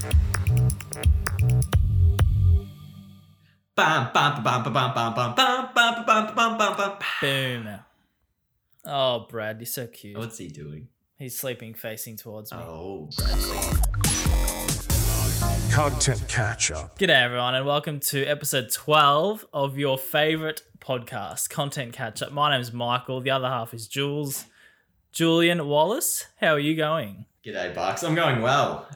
Boom. Oh, Brad, you're so cute. What's he doing? He's sleeping facing towards me. Oh, Brad. Content catch-up. G'day, everyone, and welcome to episode 12 of your favourite podcast, Content Catch-up. My name's Michael. The other half is Jules. Julian Wallace, how are you going? G'day, Barks. I'm going well.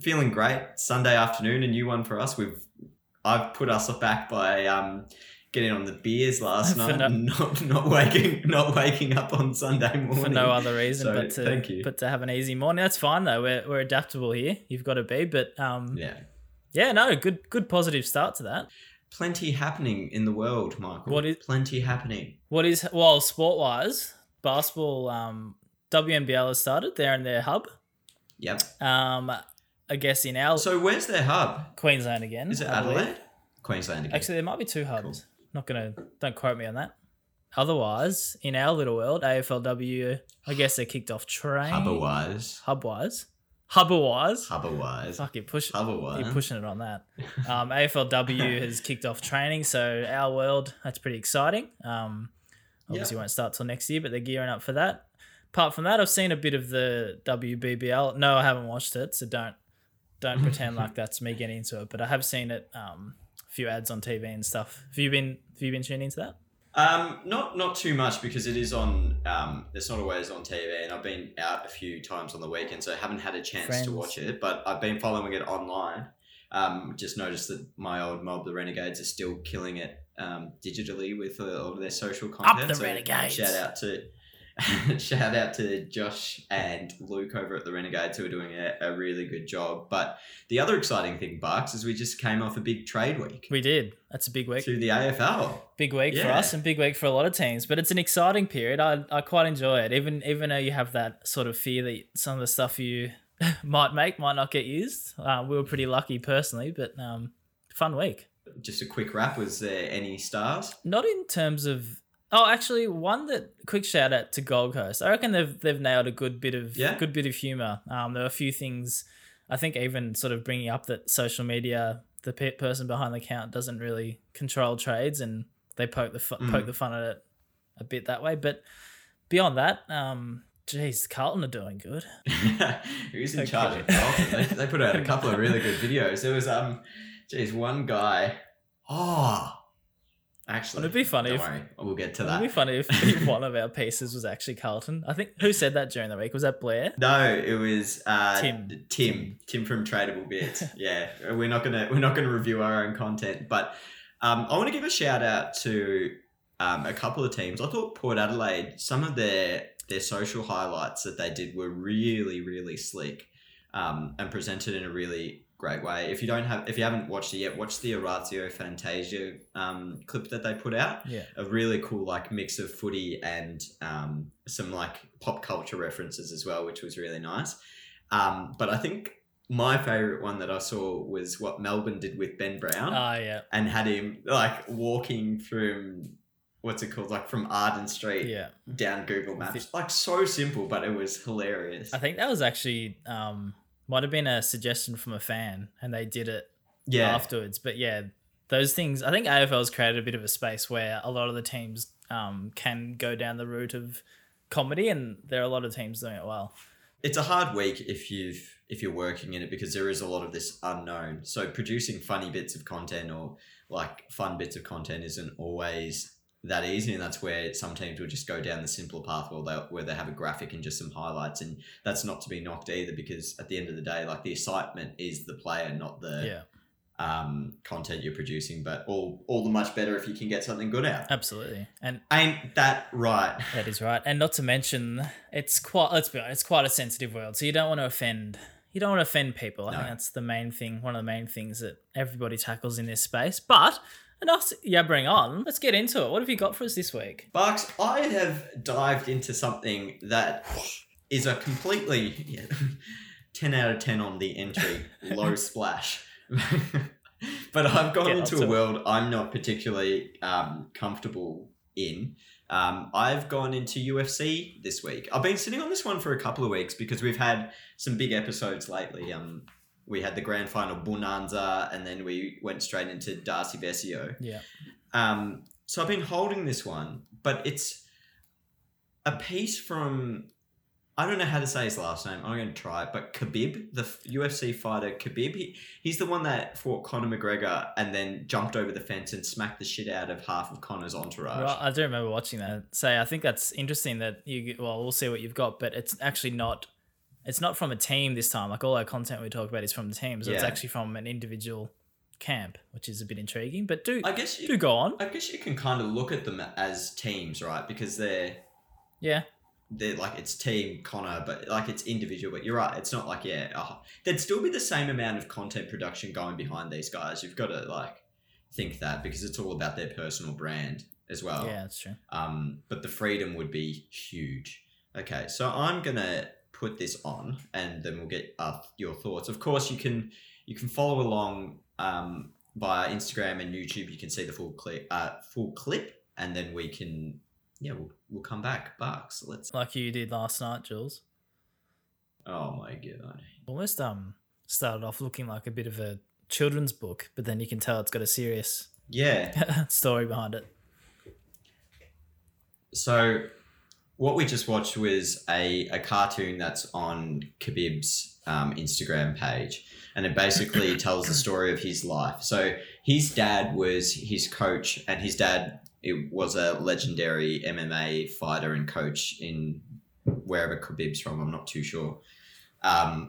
Feeling great. Sunday afternoon, a new one for us. I've put us back by getting on the beers last night and not waking up on Sunday morning. For no other reason but to have an easy morning. That's fine though. We're adaptable here. You've got to be, but good positive start to that. Plenty happening in the world, Michael. Well, sport-wise, basketball WNBL has started. They're in their hub. Yep. I guess in our... So where's their hub? Queensland again. Is it Adelaide? Queensland again. Actually, there might be two hubs. Cool. Don't quote me on that. Otherwise, in our little world, AFLW, I guess they kicked off train. Hubber-wise. Fuck, you're pushing it on that. AFLW has kicked off training, so our world, that's pretty exciting. Obviously won't start till next year, but they're gearing up for that. Apart from that, I've seen a bit of the WBBL. No, I haven't watched it, so don't pretend like that's me getting into it, but I have seen it, a few ads on TV and stuff. Have you been tuning into that? Not too much because it is on, it's not always on TV, and I've been out a few times on the weekend, so I haven't had a chance to watch it, but I've been following it online. Just noticed that my old mob, the Renegades, are still killing it digitally with all of their social content. Up the Renegades. Shout out to Josh and Luke over at the Renegades who are doing a really good job. But the other exciting thing, Barks, is we just came off a big trade week. We did. That's a big week. To the AFL. Big week for us and big week for a lot of teams. But it's an exciting period. I quite enjoy it. Even though you have that sort of fear that some of the stuff you might not get used. We were pretty lucky personally, but fun week. Just a quick wrap. Was there any stars? Not in terms of... Oh, actually, quick shout out to Gold Coast. I reckon they've nailed a good bit of humour. There were a few things, I think, even sort of bringing up that social media, the person behind the account doesn't really control trades, and they poke the fun at it a bit that way. But beyond that, Carlton are doing good. Who's in charge of Carlton? They put out a couple of really good videos. There was one guy. Oh. Actually, it'd be funny we'll get to that. It'd be funny if one of our pieces was actually Carlton. I think, who said that during the week? Was that Blair? No, it was Tim from Tradable Bits. Yeah, we're not gonna review our own content, but I want to give a shout out to a couple of teams. I thought Port Adelaide, some of their social highlights that they did were really, really slick and presented in a really great way. If you haven't watched it yet, watch the Orazio Fantasia clip that they put out. Yeah. A really cool mix of footy and some pop culture references as well, which was really nice. But I think my favourite one that I saw was what Melbourne did with Ben Brown. Oh yeah. And had him walking through from Arden Street down Google Maps. So simple, but it was hilarious. I think that was actually might have been a suggestion from a fan, and they did it afterwards. But yeah, those things, I think AFL's created a bit of a space where a lot of the teams can go down the route of comedy, and there are a lot of teams doing it well. It's a hard week if you're working in it because there is a lot of this unknown. So producing funny bits of content or fun bits of content isn't always that easy, and that's where some teams will just go down the simpler path where they have a graphic and just some highlights, and that's not to be knocked either, because at the end of the day, the excitement is the player, not the content you're producing, but all the much better if you can get something good out. Absolutely. And ain't that right? That is right. And not to mention, it's quite a sensitive world, so you don't want to offend people. I think that's the main thing, one of the main things that everybody tackles in this space. But enough yabbering on. Let's get into it. What have you got for us this week? Barks, I have dived into something that is a completely 10 out of 10 on the entry, low splash. But I've gone into a world I'm not particularly comfortable in. I've gone into UFC this week. I've been sitting on this one for a couple of weeks because we've had some big episodes lately. we had the grand final bonanza, and then we went straight into Darcy Vesio. Yeah. So I've been holding this one, but it's a piece from, I don't know how to say his last name. I'm going to try it, but Khabib, the UFC fighter Khabib, he's the one that fought Conor McGregor and then jumped over the fence and smacked the shit out of half of Conor's entourage. Well, I do remember watching that. So I think that's interesting that you, well, we'll see what you've got, but it's actually not, it's not from a team this time. Like all our content we talk about is from the team. So yeah. It's actually from an individual camp, which is a bit intriguing, but do go on. I guess you can kind of look at them as teams, right? Because they're... Yeah. They're like, it's team Connor, but like it's individual, but you're right. It's not like, yeah, there'd still be the same amount of content production going behind these guys. You've got to like think that because it's all about their personal brand as well. Yeah, that's true. But the freedom would be huge. Okay. So I'm going to put this on and then we'll get your thoughts. Of course you can follow along, via Instagram and YouTube. You can see the full clip and then we can, yeah, we'll come back, Bucks. Let's like you did last night, Jules. Oh my god! Almost started off looking like a bit of a children's book, but then you can tell it's got a serious story behind it. So, what we just watched was a cartoon that's on Khabib's Instagram page, and it basically tells the story of his life. So his dad was his coach, and his dad. It was a legendary MMA fighter and coach in wherever Khabib's from. I'm not too sure. But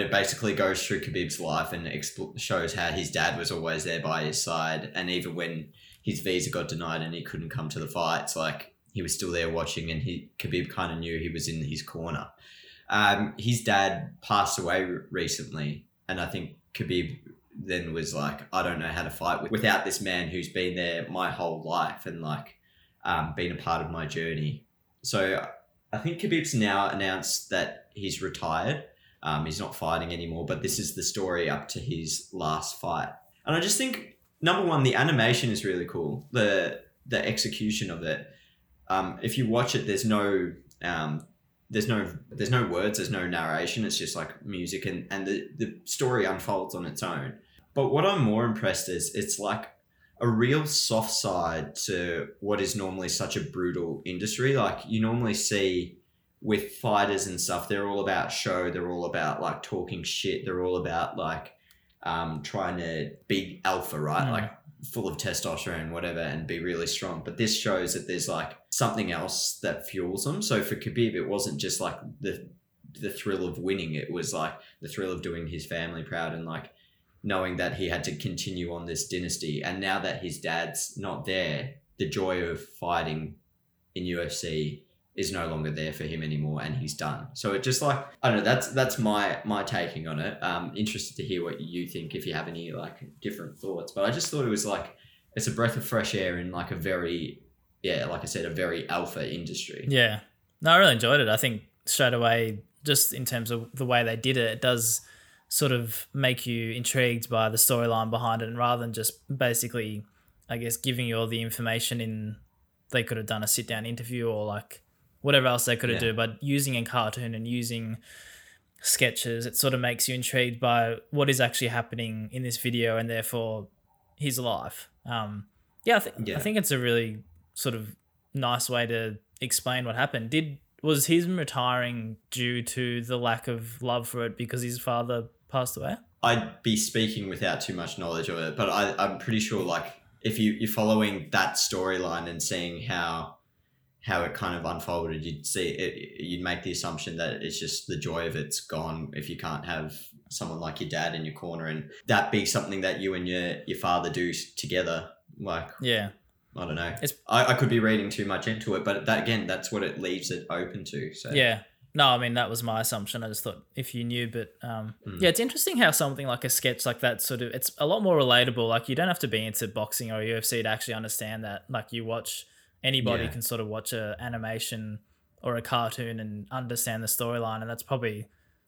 it basically goes through Khabib's life and shows how his dad was always there by his side. And even when his visa got denied and he couldn't come to the fights, like he was still there watching and Khabib kind of knew he was in his corner. His dad passed away recently. And I think Khabib then was like, I don't know how to fight without this man who's been there my whole life and like been a part of my journey. So I think Khabib's now announced that he's retired. He's not fighting anymore, but this is the story up to his last fight. And I just think, number one, the animation is really cool. The execution of it. If you watch it, there's no words, there's no narration. It's just like music and the story unfolds on its own. But what I'm more impressed is it's like a real soft side to what is normally such a brutal industry. Like you normally see with fighters and stuff, they're all about show. They're all about like talking shit. They're all about like trying to be alpha, right? Mm. Like full of testosterone, whatever, and be really strong. But this shows that there's like something else that fuels them. So for Khabib, it wasn't just like the thrill of winning. It was like the thrill of doing his family proud and like, knowing that he had to continue on this dynasty. And now that his dad's not there, the joy of fighting in UFC is no longer there for him anymore and he's done. So it just like, I don't know, that's my taking on it. Interested to hear what you think, if you have any like different thoughts, but I just thought it was like, it's a breath of fresh air in like a very, yeah, like I said, a very alpha industry. Yeah. No, I really enjoyed it. I think straight away, just in terms of the way they did it, it does sort of make you intrigued by the storyline behind it, and rather than just basically, I guess, giving you all the information in, they could have done a sit down interview or like whatever else they could have done, but using a cartoon and using sketches, it sort of makes you intrigued by what is actually happening in this video and therefore his life. I think it's a really sort of nice way to explain what happened. Was his retiring due to the lack of love for it because his father passed away? I'd be speaking without too much knowledge of it, but I'm pretty sure like if you're following that storyline and seeing how it kind of unfolded, you'd see it, you'd make the assumption that it's just the joy of it's gone if you can't have someone like your dad in your corner and that be something that you and your father do together. Like, yeah, I don't know. I could be reading too much into it, but that, again, that's what it leaves it open to. So yeah. No, I mean, that was my assumption. I just thought if you knew, but yeah, it's interesting how something like a sketch like that sort of, it's a lot more relatable. Like you don't have to be into boxing or UFC to actually understand that. Like you watch, anybody can sort of watch an animation or a cartoon and understand the storyline. And that's probably,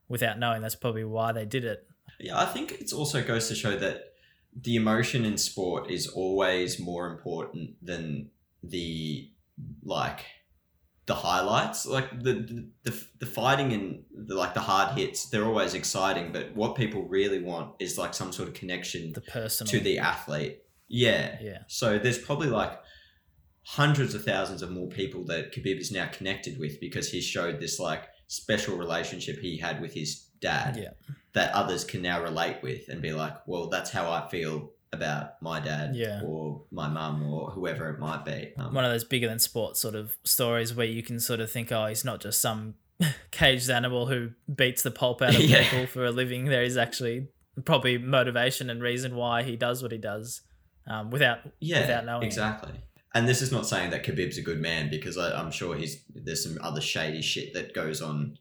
without knowing, that's probably why they did it. Yeah, I think it also goes to show that the emotion in sport is always more important than the like the highlights, like the fighting and the hard hits, they're always exciting. But what people really want is like some sort of connection to the athlete. Yeah. Yeah. So there's probably like hundreds of thousands of more people that Khabib is now connected with because he showed this like special relationship he had with his dad that others can now relate with and be like, well, that's how I feel about my dad or my mum or whoever it might be. One of those bigger than sports sort of stories where you can sort of think, oh, he's not just some caged animal who beats the pulp out of people for a living. There is actually probably motivation and reason why he does what he does without knowing it. And this is not saying that Khabib's a good man, because I'm sure there's some other shady shit that goes on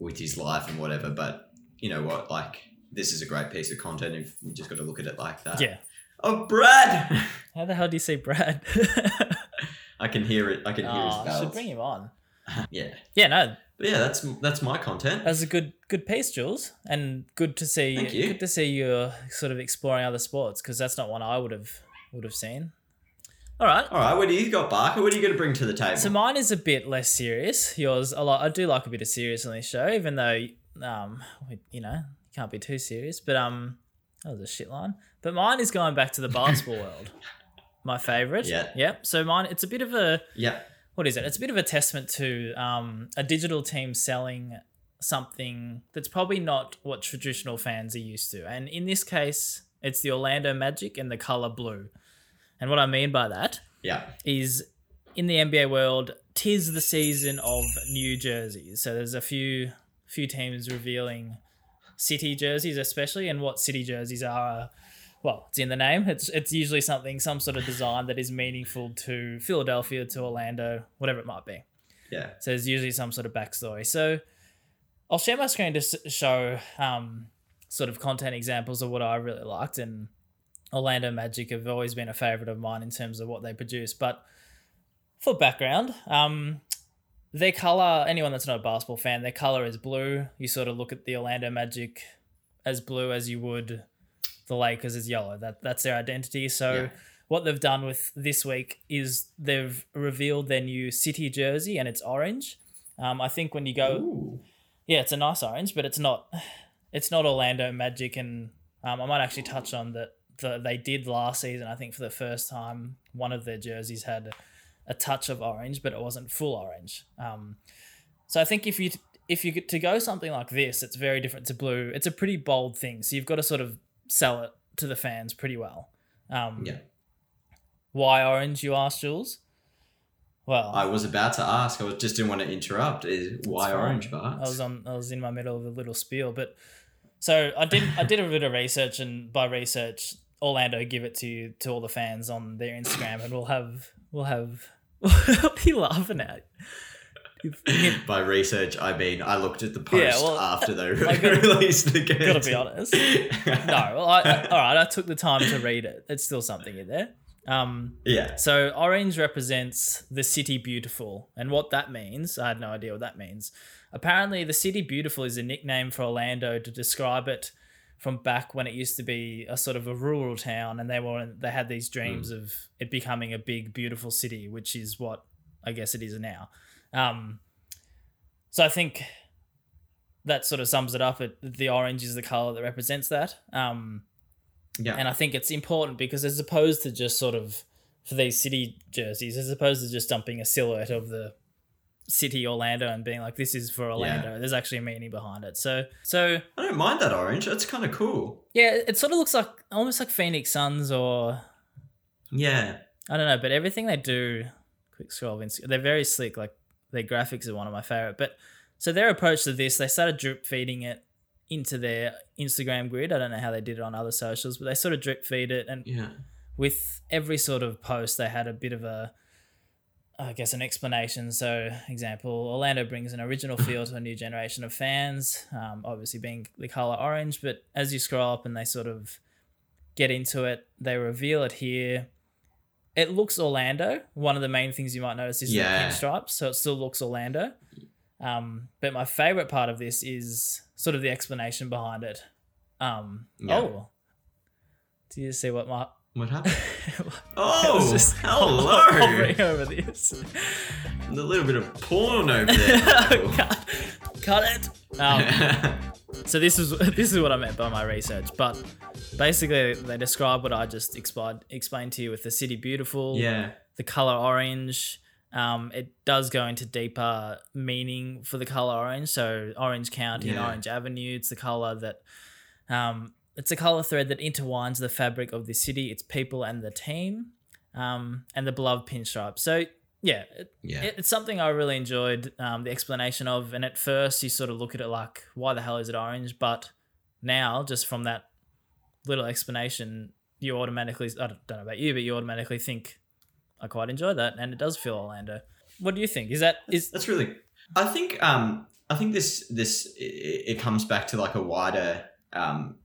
with his life and whatever, but you know what, like, this is a great piece of content if you just got to look at it like that. Yeah. Oh, Brad! How the hell do you see Brad? I can hear it. I can hear his bells. I should bring him on. Yeah. Yeah, no. But yeah, that's my content. That's a good piece, Jules, and good to see. Thank you. Good to see you sort of exploring other sports, because that's not one I would have seen. All right. What do you got, Barker? What are you going to bring to the table? So mine is a bit less serious. Yours a lot. I do like a bit of serious on this show, even though you know, you can't be too serious. But that was a shit line. But mine is going back to the basketball world. My favourite. Yeah. Yep. So mine, it's a bit of a What is it? It's a bit of a testament to a digital team selling something that's probably not what traditional fans are used to, and in this case, it's the Orlando Magic and the colour blue. And what I mean by that is, in the NBA world, 'tis the season of new jerseys. So there's a few teams revealing city jerseys especially, and what city jerseys are, well, it's in the name. It's usually some sort of design that is meaningful to Philadelphia, to Orlando, whatever it might be. Yeah. So there's usually some sort of backstory. So I'll share my screen to show sort of content examples of what I really liked, and Orlando Magic have always been a favourite of mine in terms of what they produce. But for background, their colour, anyone that's not a basketball fan, their colour is blue. You sort of look at the Orlando Magic as blue as you would the Lakers as yellow. That's their identity. So what they've done with this week is they've revealed their new city jersey, and it's orange. I think when you go... Ooh. Yeah, it's a nice orange, but it's not Orlando Magic. And I might actually touch on that. They did last season, I think, for the first time, one of their jerseys had a touch of orange, but it wasn't full orange. So I think if you get to go something like this, it's very different to blue. It's a pretty bold thing, so you've got to sort of sell it to the fans pretty well. Why orange, you asked, Jules? Well, I was about to ask. I just didn't want to interrupt. Why orange, Bart? I was in my middle of a little spiel, but so I did a bit of research, and by research, Orlando give it to all the fans on their Instagram, and we'll have what are you laughing at? By research, I mean I looked at the post after they released the game. Gotta be honest. No, well, all right, I took the time to read it. It's still something in there. Yeah. So orange represents the city beautiful, and what that means, I had no idea what that means. Apparently, the city beautiful is a nickname for Orlando to describe it from back when it used to be a sort of a rural town, and they had these dreams of it becoming a big, beautiful city, which is what I guess it is now. So I think that sort of sums it up. The orange is the colour that represents that. And I think it's important because as opposed to just sort of for these city jerseys, as opposed to just dumping a silhouette of the city Orlando and being like, this is for Orlando, there's actually a meaning behind it. So I don't mind that orange. It's kind of cool. Yeah, it sort of looks like almost like Phoenix Suns or I don't know, but everything they do, quick scroll, they're very slick. Like their graphics are one of my favorite. But so their approach to this, they started drip feeding it into their Instagram grid. I don't know how they did it on other socials, but they sort of drip feed it, and with every sort of post they had a bit of a, I guess, an explanation. So, example, Orlando brings an original feel to a new generation of fans, obviously being the colour orange, but as you scroll up and they sort of get into it, they reveal it here. It looks Orlando. One of the main things you might notice is the pinstripes, so it still looks Orlando. But my favourite part of this is sort of the explanation behind it. Oh, do you see what my... What happened? Hello! I'll bring over this. A little bit of porn over there. cut it. So this is what I meant by my research. But basically, they describe what I just explained to you with the city beautiful. Yeah. The color orange. It does go into deeper meaning for the color orange. So Orange County and Orange Avenue. It's the color that. It's a color thread that intertwines the fabric of the city, its people, and the team, and the beloved pinstripe. So. It's something I really enjoyed the explanation of, and at first you sort of look at it like, why the hell is it orange? But now, just from that little explanation, you automatically, I don't know about you, but you automatically think, I quite enjoy that, and it does feel Orlando. What do you think? That's really, I think this it comes back to like a wider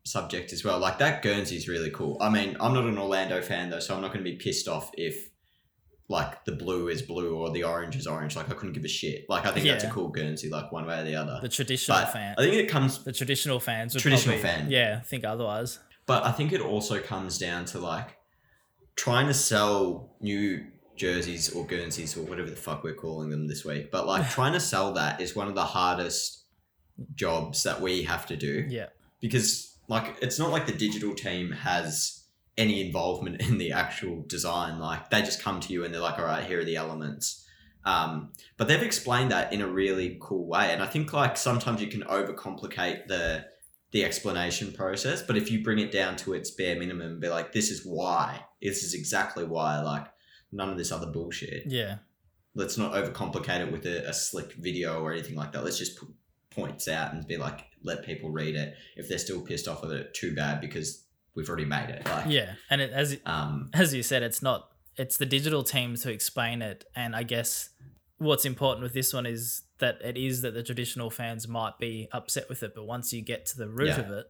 subject as well. Like that Guernsey is really cool. I mean, I'm not an Orlando fan though, so I'm not going to be pissed off if like the blue is blue or the orange is orange. Like I couldn't give a shit. Like I think that's a cool Guernsey, like one way or the other. The traditional fan. I think it comes... The traditional fans. Traditional fan. Yeah, I think otherwise. But I think it also comes down to like trying to sell new jerseys or Guernseys or whatever the fuck we're calling them this week. But like trying to sell that is one of the hardest jobs that we have to do. Yeah. Because like it's not like the digital team has... any involvement in the actual design. Like they just come to you and they're like, all right, here are the elements. But they've explained that in a really cool way. And I think like sometimes you can overcomplicate the explanation process, but if you bring it down to its bare minimum and be like, this is why, this is exactly why, like none of this other bullshit. Yeah. Let's not overcomplicate it with a slick video or anything like that. Let's just put points out and be like, let people read it. If they're still pissed off with it, too bad, because we've already made it. Like, yeah. And it, as you said, it's the digital team to explain it. And I guess what's important with this one is that the traditional fans might be upset with it. But once you get to the root of it,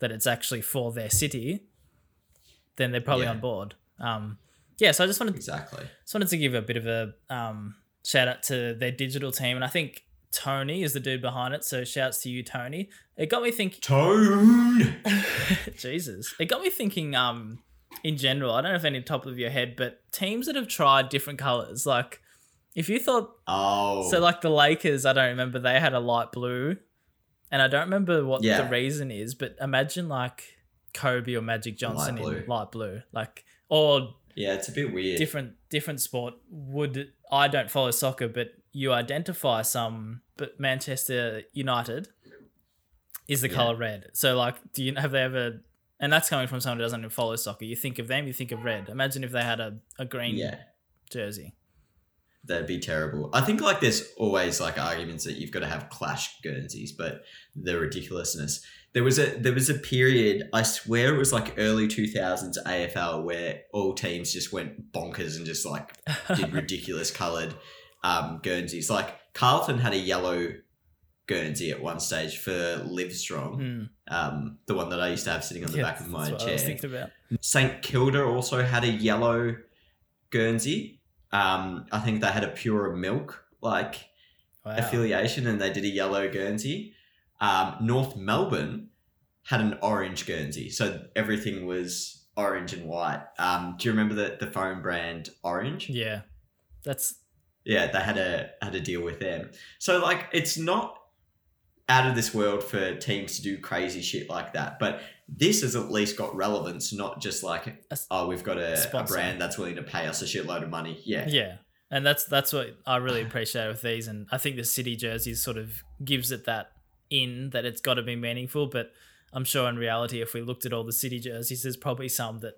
that it's actually for their city, then they're probably on board. So I just wanted, to give a bit of a shout out to their digital team. And I think Tony is the dude behind it, so shouts to you, Tony. It got me thinking... Tone! Jesus. It got me thinking in general, I don't know if any top of your head, but teams that have tried different colours, like if you thought... Oh. So like the Lakers, I don't remember, they had a light blue and I don't remember what the reason is, but imagine like Kobe or Magic Johnson in light blue. Like, or... Yeah, it's a bit weird. Different sport would... I don't follow soccer, but... You identify some, but Manchester United is the colour red. So, like, have they ever? And that's coming from someone who doesn't even follow soccer. You think of them, you think of red. Imagine if they had a green jersey. That'd be terrible. I think like there's always like arguments that you've got to have clash Guernseys, but the ridiculousness. There was a period, I swear it was like early 2000s AFL, where all teams just went bonkers and just like did ridiculous coloured. Guernseys, like Carlton had a yellow Guernsey at one stage for Livestrong, the one that I used to have sitting on the back of my chair. I was thinking about. St Kilda also had a yellow Guernsey. I think they had a Pure Milk affiliation, and they did a yellow Guernsey. North Melbourne had an orange Guernsey, so everything was orange and white. Do you remember the phone brand Orange? Yeah, that's. Yeah, they had a deal with them. So, like, it's not out of this world for teams to do crazy shit like that. But this has at least got relevance, not just like, we've got a brand that's willing to pay us a shitload of money. Yeah. Yeah. And that's what I really appreciate with these. And I think the city jerseys sort of gives it that it's got to be meaningful. But I'm sure in reality, if we looked at all the city jerseys, there's probably some that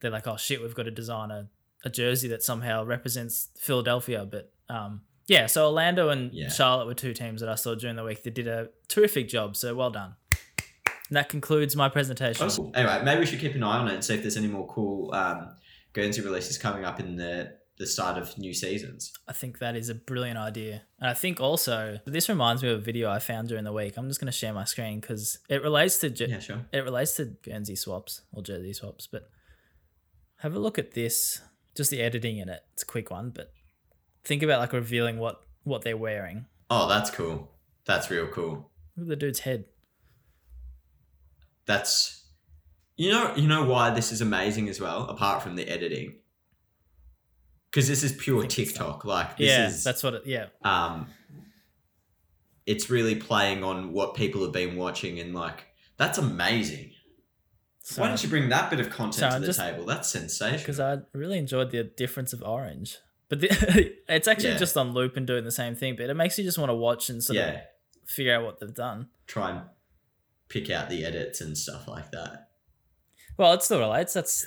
they're like, oh, shit, we've got to design a jersey that somehow represents Philadelphia. But so Orlando and Charlotte were two teams that I saw during the week that did a terrific job, so well done. And that concludes my presentation. Awesome. Anyway, maybe we should keep an eye on it and see if there's any more cool Guernsey releases coming up in the start of new seasons. I think that is a brilliant idea. And I think also, this reminds me of a video I found during the week. I'm just going to share my screen because it relates to Guernsey swaps or jersey swaps, but have a look at this. Just the editing in it. It's a quick one, but think about like revealing what they're wearing. Oh, that's cool. That's real cool. Look at the dude's head. That's... You know why this is amazing as well, apart from the editing? because this is pure TikTok. That's what it is. It's really playing on what people have been watching, and like that's amazing. So, why don't you bring that bit of content to the table? That's sensational. Because I really enjoyed the difference of orange, but it's actually just on loop and doing the same thing. But it makes you just want to watch and sort of figure out what they've done. Try and pick out the edits and stuff like that. Well, it still relates. That's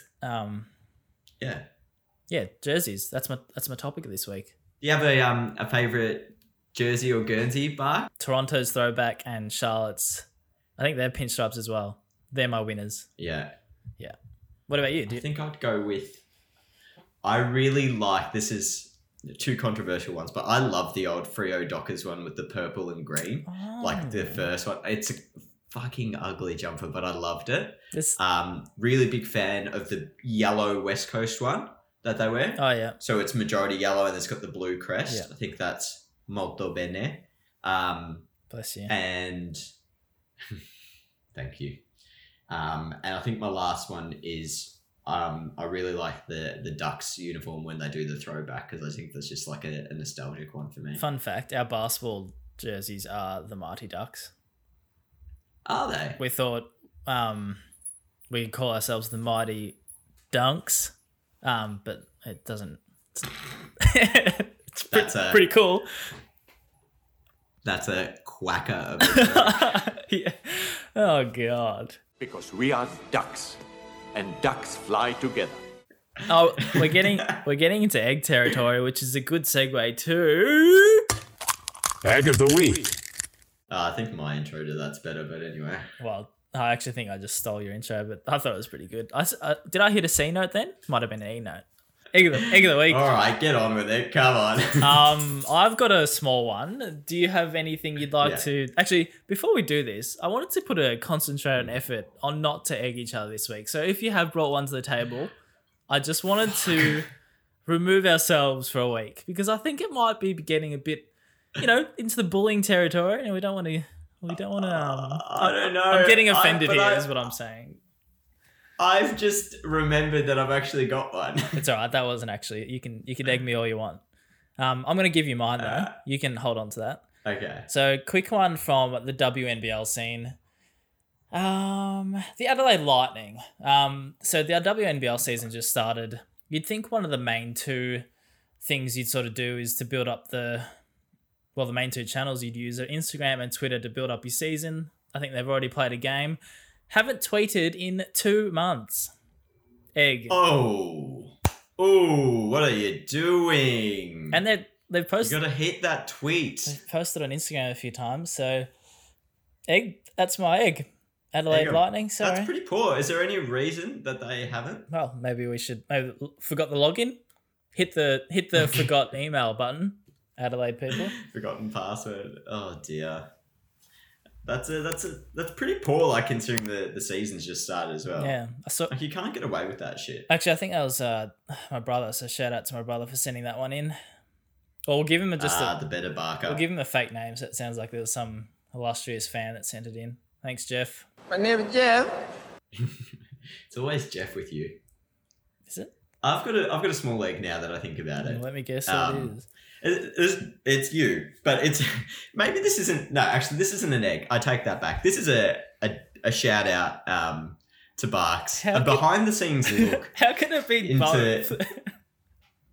jerseys. That's my topic of this week. Do you have a favourite jersey or Guernsey bar? Toronto's throwback and Charlotte's. I think they're pinstripes as well. They're my winners. Yeah. Yeah. What about you? I think I'd go with, I really like, this is two controversial ones, but I love the old Freo Dockers one with the purple and green, like the first one. It's a fucking ugly jumper, but I loved it. Really big fan of the yellow West Coast one that they wear. Oh, yeah. So it's majority yellow and it's got the blue crest. Yeah. I think that's molto bene. Bless you. And thank you. And I think my last one is I really like the Ducks uniform when they do the throwback, because I think that's just like a nostalgic one for me. Fun fact, our basketball jerseys are the Mighty Ducks. Are they? We thought we could call ourselves the Mighty Dunks, but it doesn't. Pretty cool. That's a quacker of a joke. Yeah. Oh, God. Because we are ducks, and ducks fly together. Oh, we're getting into egg territory, which is a good segue to egg of the week. I think my intro to that's better, but anyway. Well, I actually think I just stole your intro, but I thought it was pretty good. Did I hit a C note then? Might have been an E note. Egg of the week. All right, get on with it. Come on. I've got a small one. Do you have anything you'd like to... Actually, before we do this, I wanted to put a concentrated effort on not to egg each other this week. So if you have brought one to the table, I just wanted to remove ourselves for a week, because I think it might be getting a bit, into the bullying territory, and we don't want to... I don't know. I'm getting offended here is what I'm saying. I've just remembered that I've actually got one. It's all right. That wasn't actually... You can egg me all you want. I'm going to give you mine, though. You can hold on to that. Okay. So, quick one from the WNBL scene. The Adelaide Lightning. So, the WNBL season just started. You'd think one of the main two things you'd sort of do is to build up the main two channels you'd use are Instagram and Twitter to build up your season. I think they've already played a game. Haven't tweeted in 2 months. Egg. Oh, what are you doing? And they've posted... You got to hit that tweet. They've posted on Instagram a few times, so... Egg, that's my egg. Adelaide Lightning, sorry. That's pretty poor. Is there any reason that they haven't? Well, maybe we should... Maybe forgot the login? Hit the forgot email button, Adelaide people. Forgotten password. Oh, dear. That's pretty poor, like, considering the season's just started as well. Yeah. You can't get away with that shit. Actually, I think that was my brother, so shout out to my brother for sending that one in. Or we'll give him the better barker. We'll give him a fake name, so it sounds like there was some illustrious fan that sent it in. Thanks, Jeff. My name is Jeff. It's always Jeff with you. Is it? I've got a small leg now that I think about it. Let me guess what it is. It's you, but it's maybe this isn't. No, actually, this isn't an egg. I take that back. This is a shout out to Barks. A behind the scenes look. How can it be both?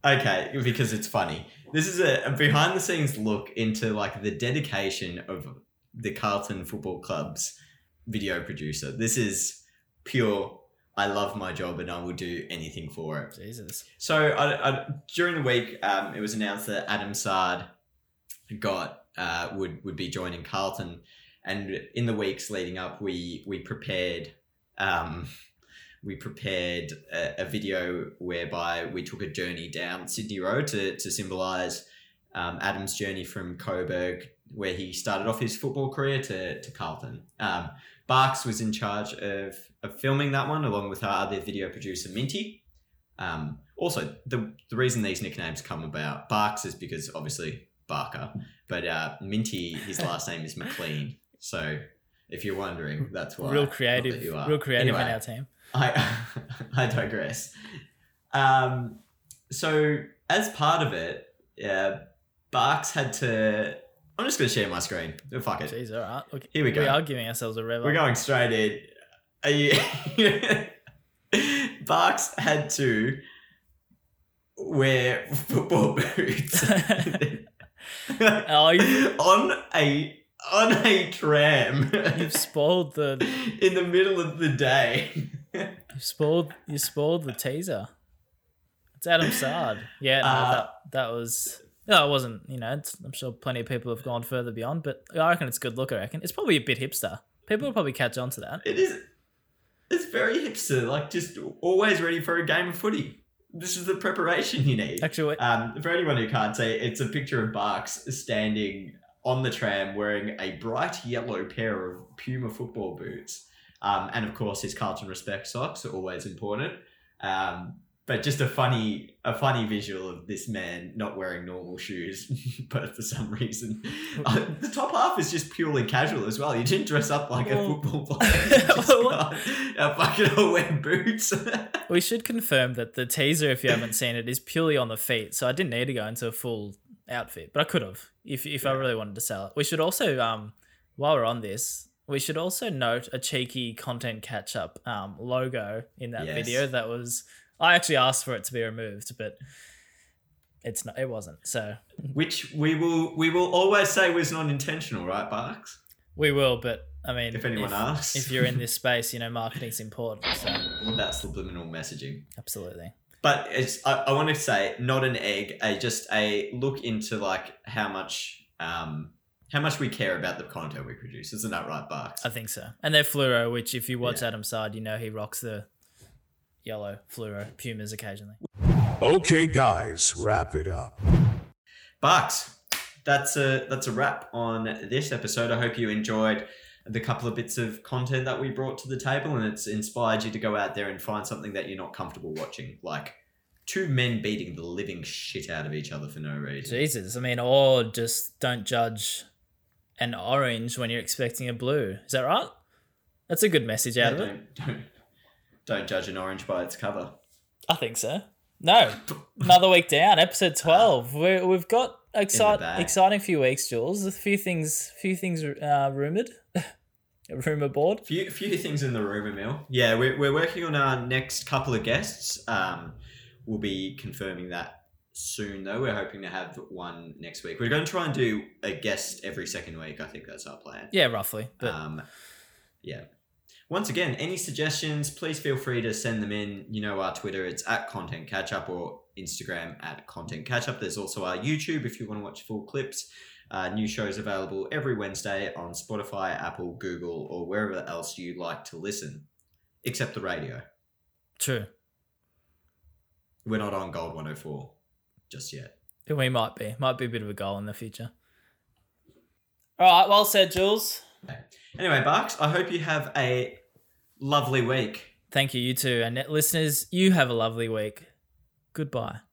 Okay, because it's funny. This is a behind the scenes look into like the dedication of the Carlton Football Club's video producer. This is pure. I love my job and I will do anything for it. Jesus. So I during the week, it was announced that Adam Saad would be joining Carlton, and in the weeks leading up, we prepared a video whereby we took a journey down Sydney Road to symbolise Adam's journey from Coburg, where he started off his football career, to Carlton. Barks was in charge of filming that one, along with our other video producer, Minty. Also, the reason these nicknames come about, Barks is because, obviously, Barker. But Minty, his last name is McLean. So, if you're wondering, that's why. Real creative anyway, in our team. I digress. So, as part of it, Barks had to... I'm just going to share my screen. Oh, fuck it. Jeez, all right. Look, here we go. We are giving ourselves a rev. We're going straight in. Are you... Barks had to wear football boots on a tram. You've spoiled the... In the middle of the day. You spoiled the teaser. It's Adam Saad. Yeah, no, that was... No, it wasn't, I'm sure plenty of people have gone further beyond, but I reckon it's a good look, I reckon. It's probably a bit hipster. People will probably catch on to that. It is. It's very hipster, like just always ready for a game of footy. This is the preparation you need. Actually, for anyone who can't see, it's a picture of Barks standing on the tram wearing a bright yellow pair of Puma football boots. And of course his Carlton Respect socks are always important. But just a funny visual of this man not wearing normal shoes, but for some reason, the top half is just purely casual as well. You didn't dress up like a football player. I fucking all wear boots. We should confirm that the teaser, if you haven't seen it, is purely on the feet. So I didn't need to go into a full outfit, but I could have if I really wanted to sell it. We should also, while we're on this. We should also note a cheeky content catch-up logo in that video that was... I actually asked for it to be removed, but it's not. It wasn't. So, which we will always say was not intentional, right, Barks? We will, but I mean, if anyone asks, if you're in this space, marketing's important. So that's subliminal messaging. Absolutely. But it's. I want to say not an egg. Just a look into like how much we care about the content we produce. Isn't that right, Barks? I think so. And they're fluoro, which if you watch Adam Saad, he rocks the. Yellow, fluoro, Pumas occasionally. Okay, guys, wrap it up. Barks, that's a wrap on this episode. I hope you enjoyed the couple of bits of content that we brought to the table and it's inspired you to go out there and find something that you're not comfortable watching, like two men beating the living shit out of each other for no reason. Jesus, or just don't judge an orange when you're expecting a blue. Is that right? That's a good message out of it. Don't judge an orange by its cover. I think so. No. Another week down, episode 12. We've got exciting few weeks, Jules. A few things rumoured. Rumour board. Few things in the rumour mill. Yeah, we're working on our next couple of guests. We'll be confirming that soon, though. We're hoping to have one next week. We're going to try and do a guest every second week. I think that's our plan. Yeah, roughly. But... yeah. Once again, any suggestions, please feel free to send them in. You know our Twitter, it's @ContentCatchup or Instagram @ContentCatchup. There's also our YouTube if you want to watch full clips. New shows available every Wednesday on Spotify, Apple, Google, or wherever else you like to listen, except the radio. True. We're not on Gold 104 just yet. We might be. Might be a bit of a goal in the future. All right, well said, Jules. Anyway, Barks, I hope you have a lovely week. Thank you, you too. And listeners, you have a lovely week. Goodbye.